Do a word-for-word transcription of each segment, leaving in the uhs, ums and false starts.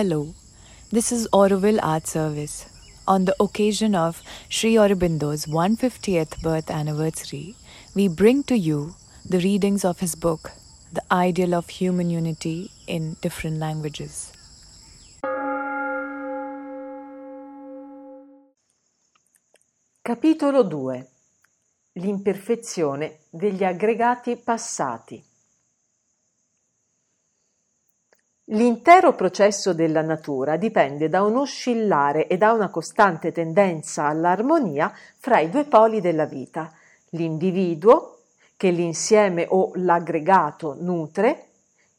Hello, this is Auroville Art Service. On the occasion of Sri Aurobindo's one hundred fiftieth birth anniversary, we bring to you the readings of his book, The Ideal of Human Unity in Different Languages. Capitolo due. L'imperfezione degli aggregati passati. L'intero processo della natura dipende da un oscillare e da una costante tendenza all'armonia fra i due poli della vita, l'individuo, che l'insieme o l'aggregato nutre,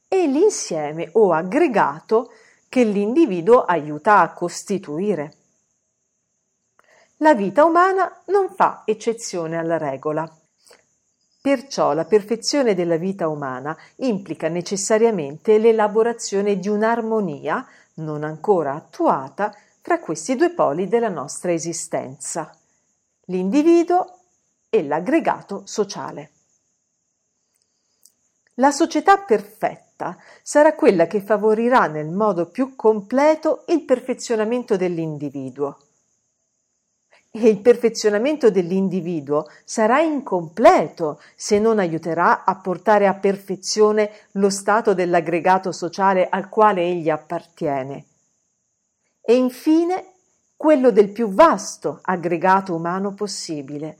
e l'insieme o aggregato che l'individuo aiuta a costituire. La vita umana non fa eccezione alla regola. Perciò la perfezione della vita umana implica necessariamente l'elaborazione di un'armonia, non ancora attuata, fra questi due poli della nostra esistenza, l'individuo e l'aggregato sociale. La società perfetta sarà quella che favorirà nel modo più completo il perfezionamento dell'individuo. E il perfezionamento dell'individuo sarà incompleto se non aiuterà a portare a perfezione lo stato dell'aggregato sociale al quale egli appartiene. E infine quello del più vasto aggregato umano possibile,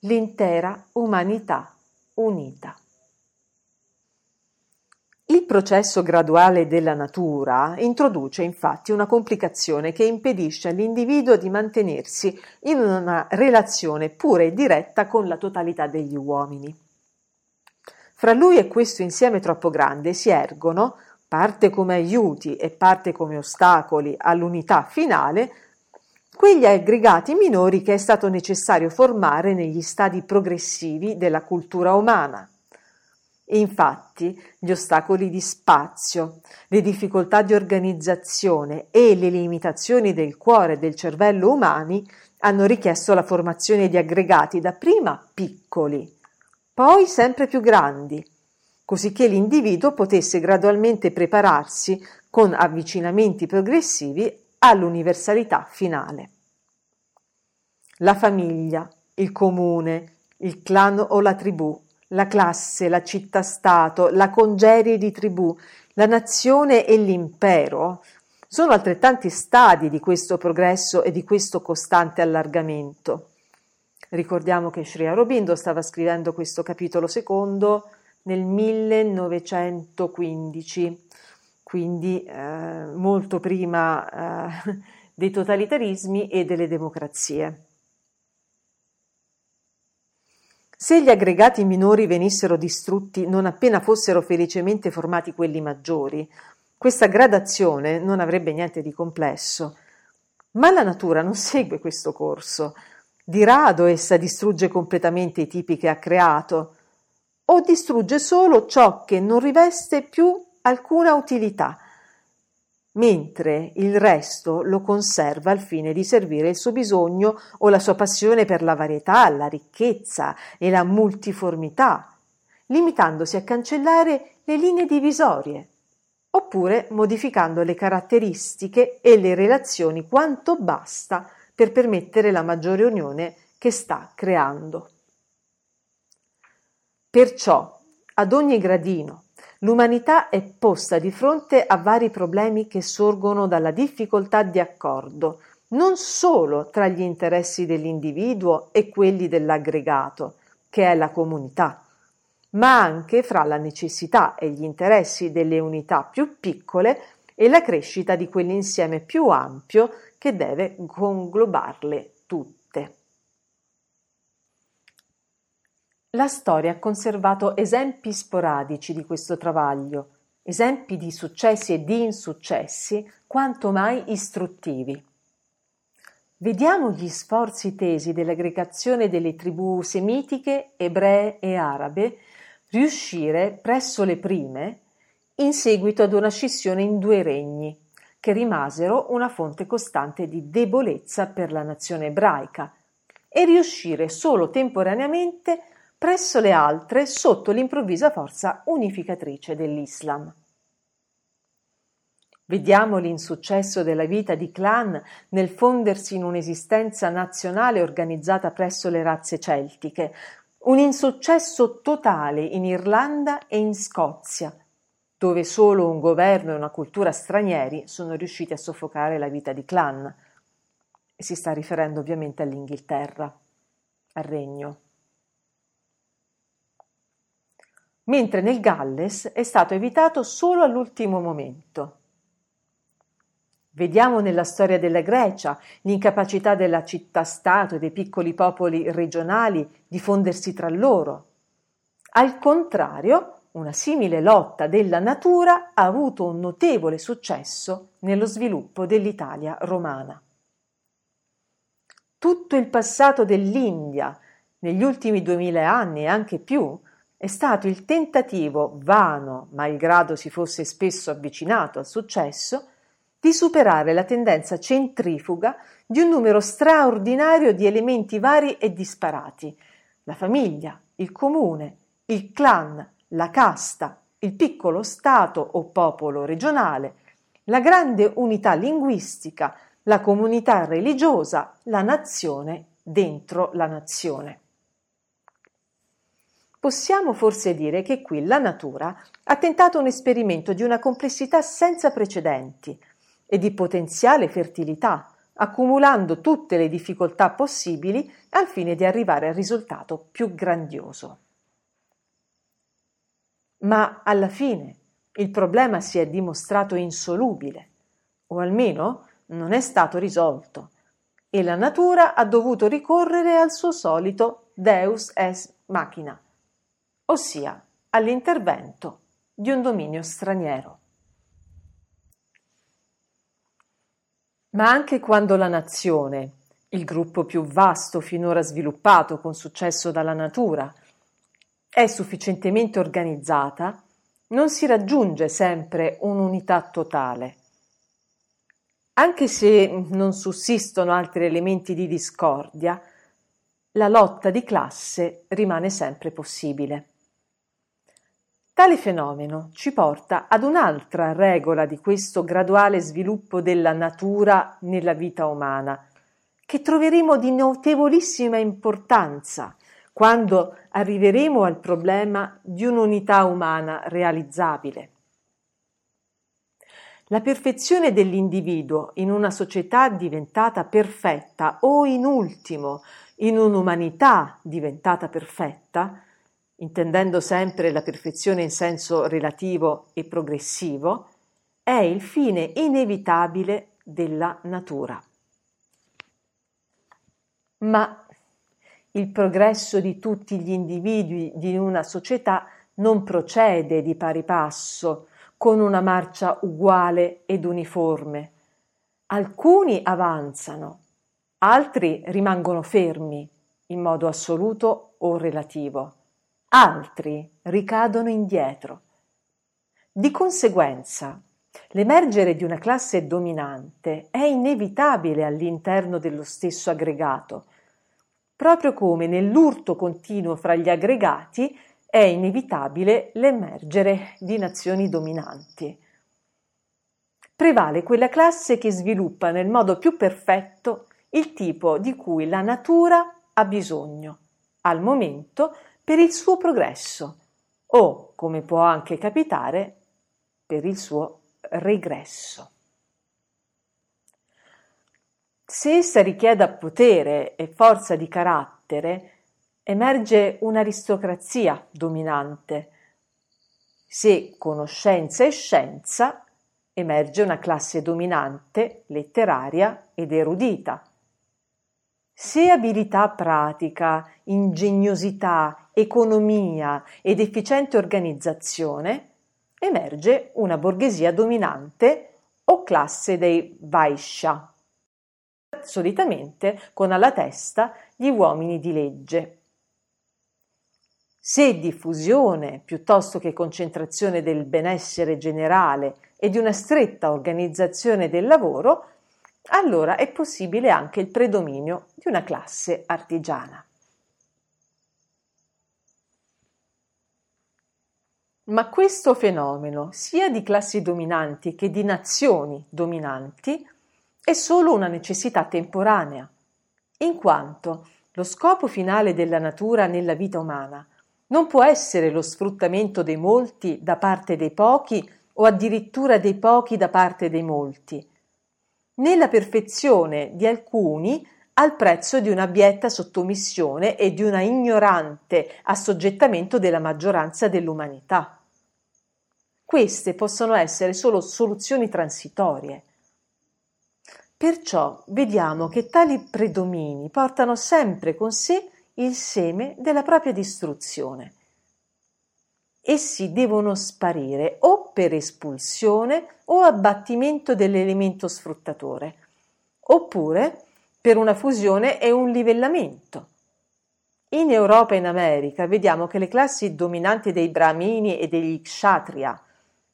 l'intera umanità unita. Il processo graduale della natura introduce infatti una complicazione che impedisce all'individuo di mantenersi in una relazione pura e diretta con la totalità degli uomini. Fra lui e questo insieme troppo grande si ergono, parte come aiuti e parte come ostacoli all'unità finale, quegli aggregati minori che è stato necessario formare negli stadi progressivi della cultura umana. Infatti, gli ostacoli di spazio, le difficoltà di organizzazione e le limitazioni del cuore e del cervello umani hanno richiesto la formazione di aggregati dapprima piccoli, poi sempre più grandi, cosicché l'individuo potesse gradualmente prepararsi con avvicinamenti progressivi all'universalità finale. La famiglia, il comune, il clan o la tribù, la classe, la città-stato, la congerie di tribù, la nazione e l'impero sono altrettanti stadi di questo progresso e di questo costante allargamento. Ricordiamo che Sri Aurobindo stava scrivendo questo capitolo secondo nel millenovecentoquindici, quindi eh, molto prima eh, dei totalitarismi e delle democrazie. Se gli aggregati minori venissero distrutti non appena fossero felicemente formati quelli maggiori, questa gradazione non avrebbe niente di complesso. Ma la natura non segue questo corso. Di rado essa distrugge completamente i tipi che ha creato, o distrugge solo ciò che non riveste più alcuna utilità, mentre il resto lo conserva al fine di servire il suo bisogno o la sua passione per la varietà, la ricchezza e la multiformità, limitandosi a cancellare le linee divisorie, oppure modificando le caratteristiche e le relazioni quanto basta per permettere la maggiore unione che sta creando. Perciò, ad ogni gradino, l'umanità è posta di fronte a vari problemi che sorgono dalla difficoltà di accordo, non solo tra gli interessi dell'individuo e quelli dell'aggregato, che è la comunità, ma anche fra la necessità e gli interessi delle unità più piccole e la crescita di quell'insieme più ampio che deve conglobarle tutte. La storia ha conservato esempi sporadici di questo travaglio, esempi di successi e di insuccessi quanto mai istruttivi. Vediamo gli sforzi tesi dell'aggregazione delle tribù semitiche, ebree e arabe riuscire presso le prime in seguito ad una scissione in due regni, che rimasero una fonte costante di debolezza per la nazione ebraica, e riuscire solo temporaneamente presso le altre sotto l'improvvisa forza unificatrice dell'Islam. Vediamo l'insuccesso della vita di clan nel fondersi in un'esistenza nazionale organizzata presso le razze celtiche, un insuccesso totale in Irlanda e in Scozia, dove solo un governo e una cultura stranieri sono riusciti a soffocare la vita di clan. E si sta riferendo ovviamente all'Inghilterra, al regno. Mentre nel Galles è stato evitato solo all'ultimo momento. Vediamo nella storia della Grecia l'incapacità della città-stato e dei piccoli popoli regionali di fondersi tra loro. Al contrario, una simile lotta della natura ha avuto un notevole successo nello sviluppo dell'Italia romana. Tutto il passato dell'India, negli ultimi duemila anni e anche più, è stato il tentativo vano, malgrado si fosse spesso avvicinato al successo, di superare la tendenza centrifuga di un numero straordinario di elementi vari e disparati: la famiglia, il comune, il clan, la casta, il piccolo stato o popolo regionale, la grande unità linguistica, la comunità religiosa, la nazione dentro la nazione. Possiamo forse dire che qui la natura ha tentato un esperimento di una complessità senza precedenti e di potenziale fertilità, accumulando tutte le difficoltà possibili al fine di arrivare al risultato più grandioso. Ma alla fine il problema si è dimostrato insolubile, o almeno non è stato risolto, e la natura ha dovuto ricorrere al suo solito Deus ex machina, ossia all'intervento di un dominio straniero. Ma anche quando la nazione, il gruppo più vasto finora sviluppato con successo dalla natura, è sufficientemente organizzata, non si raggiunge sempre un'unità totale. Anche se non sussistono altri elementi di discordia, la lotta di classe rimane sempre possibile. Tale fenomeno ci porta ad un'altra regola di questo graduale sviluppo della natura nella vita umana, che troveremo di notevolissima importanza quando arriveremo al problema di un'unità umana realizzabile. La perfezione dell'individuo in una società diventata perfetta o, in ultimo, in un'umanità diventata perfetta, intendendo sempre la perfezione in senso relativo e progressivo, è il fine inevitabile della natura. Ma il progresso di tutti gli individui di una società non procede di pari passo, con una marcia uguale ed uniforme. Alcuni avanzano, altri rimangono fermi in modo assoluto o relativo. Altri ricadono indietro. Di conseguenza, l'emergere di una classe dominante è inevitabile all'interno dello stesso aggregato, proprio come nell'urto continuo fra gli aggregati è inevitabile l'emergere di nazioni dominanti. Prevale quella classe che sviluppa nel modo più perfetto il tipo di cui la natura ha bisogno al momento per il suo progresso o, come può anche capitare, per il suo regresso. Se essa richieda potere e forza di carattere, emerge un'aristocrazia dominante. Se conoscenza e scienza, emerge una classe dominante, letteraria ed erudita. Se abilità pratica, ingegnosità, economia ed efficiente organizzazione, emerge una borghesia dominante o classe dei Vaishya, solitamente con alla testa gli uomini di legge. Se diffusione piuttosto che concentrazione del benessere generale e di una stretta organizzazione del lavoro, allora è possibile anche il predominio di una classe artigiana. Ma questo fenomeno, sia di classi dominanti che di nazioni dominanti, è solo una necessità temporanea, in quanto lo scopo finale della natura nella vita umana non può essere lo sfruttamento dei molti da parte dei pochi o addirittura dei pochi da parte dei molti, né la perfezione di alcuni al prezzo di una bietta sottomissione e di una ignorante assoggettamento della maggioranza dell'umanità. Queste possono essere solo soluzioni transitorie. Perciò vediamo che tali predomini portano sempre con sé il seme della propria distruzione. Essi devono sparire o per espulsione o abbattimento dell'elemento sfruttatore, oppure per una fusione e un livellamento. In Europa e in America vediamo che le classi dominanti dei brahmini e degli kshatriya,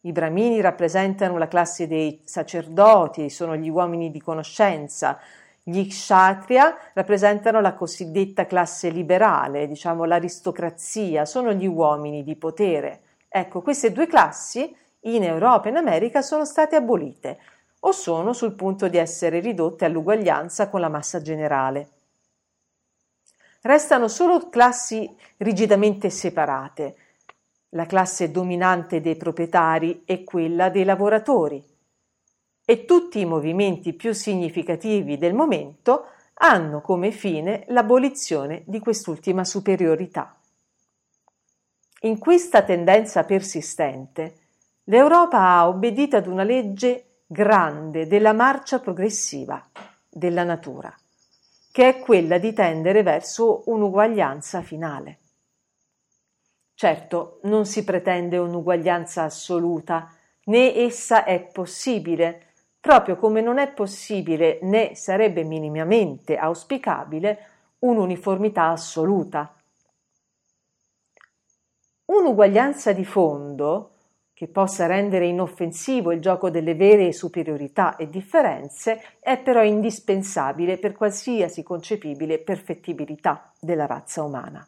i brahmini rappresentano la classe dei sacerdoti, sono gli uomini di conoscenza, gli kshatriya rappresentano la cosiddetta classe liberale, diciamo l'aristocrazia, sono gli uomini di potere. Ecco, queste due classi in Europa e in America sono state abolite, o sono sul punto di essere ridotte all'uguaglianza con la massa generale. Restano solo classi rigidamente separate, la classe dominante dei proprietari e quella dei lavoratori, e tutti i movimenti più significativi del momento hanno come fine l'abolizione di quest'ultima superiorità. In questa tendenza persistente, l'Europa ha obbedito ad una legge grande della marcia progressiva della natura, che è quella di tendere verso un'uguaglianza finale. Certo, non si pretende un'uguaglianza assoluta, né essa è possibile, proprio come non è possibile né sarebbe minimamente auspicabile un'uniformità assoluta. Un'uguaglianza di fondo che possa rendere inoffensivo il gioco delle vere superiorità e differenze, è però indispensabile per qualsiasi concepibile perfettibilità della razza umana.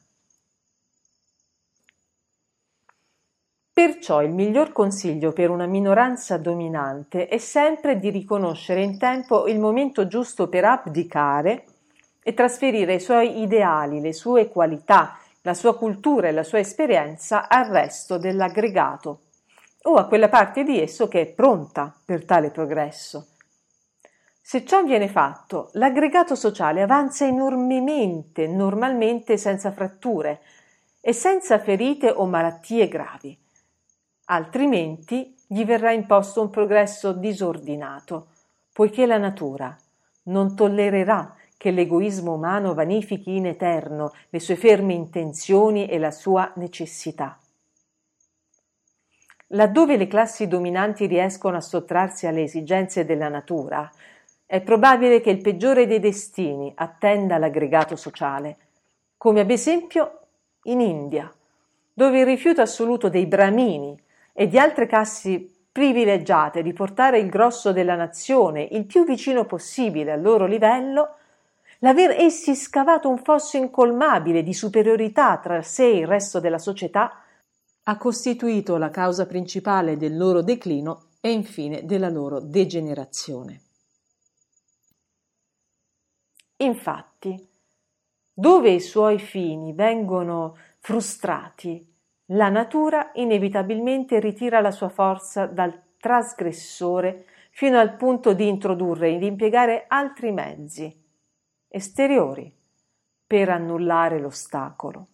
Perciò il miglior consiglio per una minoranza dominante è sempre di riconoscere in tempo il momento giusto per abdicare e trasferire i suoi ideali, le sue qualità, la sua cultura e la sua esperienza al resto dell'aggregato, o a quella parte di esso che è pronta per tale progresso. Se ciò viene fatto, l'aggregato sociale avanza enormemente, normalmente senza fratture e senza ferite o malattie gravi, altrimenti gli verrà imposto un progresso disordinato, poiché la natura non tollererà che l'egoismo umano vanifichi in eterno le sue ferme intenzioni e la sua necessità. Laddove le classi dominanti riescono a sottrarsi alle esigenze della natura, è probabile che il peggiore dei destini attenda l'aggregato sociale, come ad esempio in India, dove il rifiuto assoluto dei brahmini e di altre classi privilegiate di portare il grosso della nazione il più vicino possibile al loro livello, l'aver essi scavato un fosso incolmabile di superiorità tra sé e il resto della società, ha costituito la causa principale del loro declino e infine della loro degenerazione. Infatti, dove i suoi fini vengono frustrati, la natura inevitabilmente ritira la sua forza dal trasgressore fino al punto di introdurre e di impiegare altri mezzi esteriori per annullare l'ostacolo.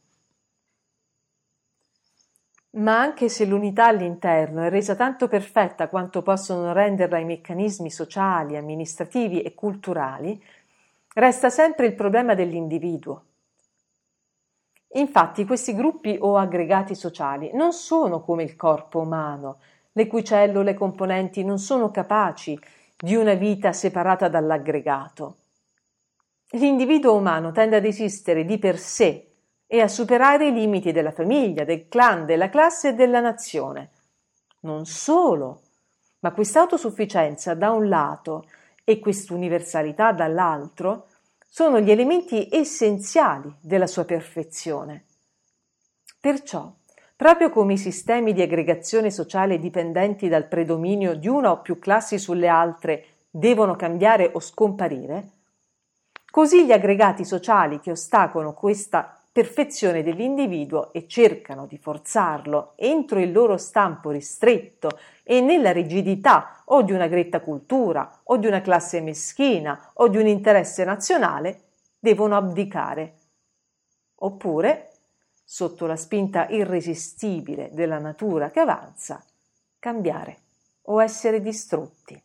Ma anche se l'unità all'interno è resa tanto perfetta quanto possono renderla i meccanismi sociali, amministrativi e culturali, resta sempre il problema dell'individuo. Infatti, questi gruppi o aggregati sociali non sono come il corpo umano, le cui cellule componenti non sono capaci di una vita separata dall'aggregato. L'individuo umano tende ad esistere di per sé e a superare i limiti della famiglia, del clan, della classe e della nazione. Non solo, ma questa autosufficienza da un lato e quest'universalità dall'altro sono gli elementi essenziali della sua perfezione. Perciò Proprio come i sistemi di aggregazione sociale dipendenti dal predominio di una o più classi sulle altre devono cambiare o scomparire, così gli aggregati sociali che ostacolano questa perfezione dell'individuo e cercano di forzarlo entro il loro stampo ristretto e nella rigidità o di una gretta cultura o di una classe meschina o di un interesse nazionale, devono abdicare. Oppure, sotto la spinta irresistibile della natura che avanza, cambiare o essere distrutti.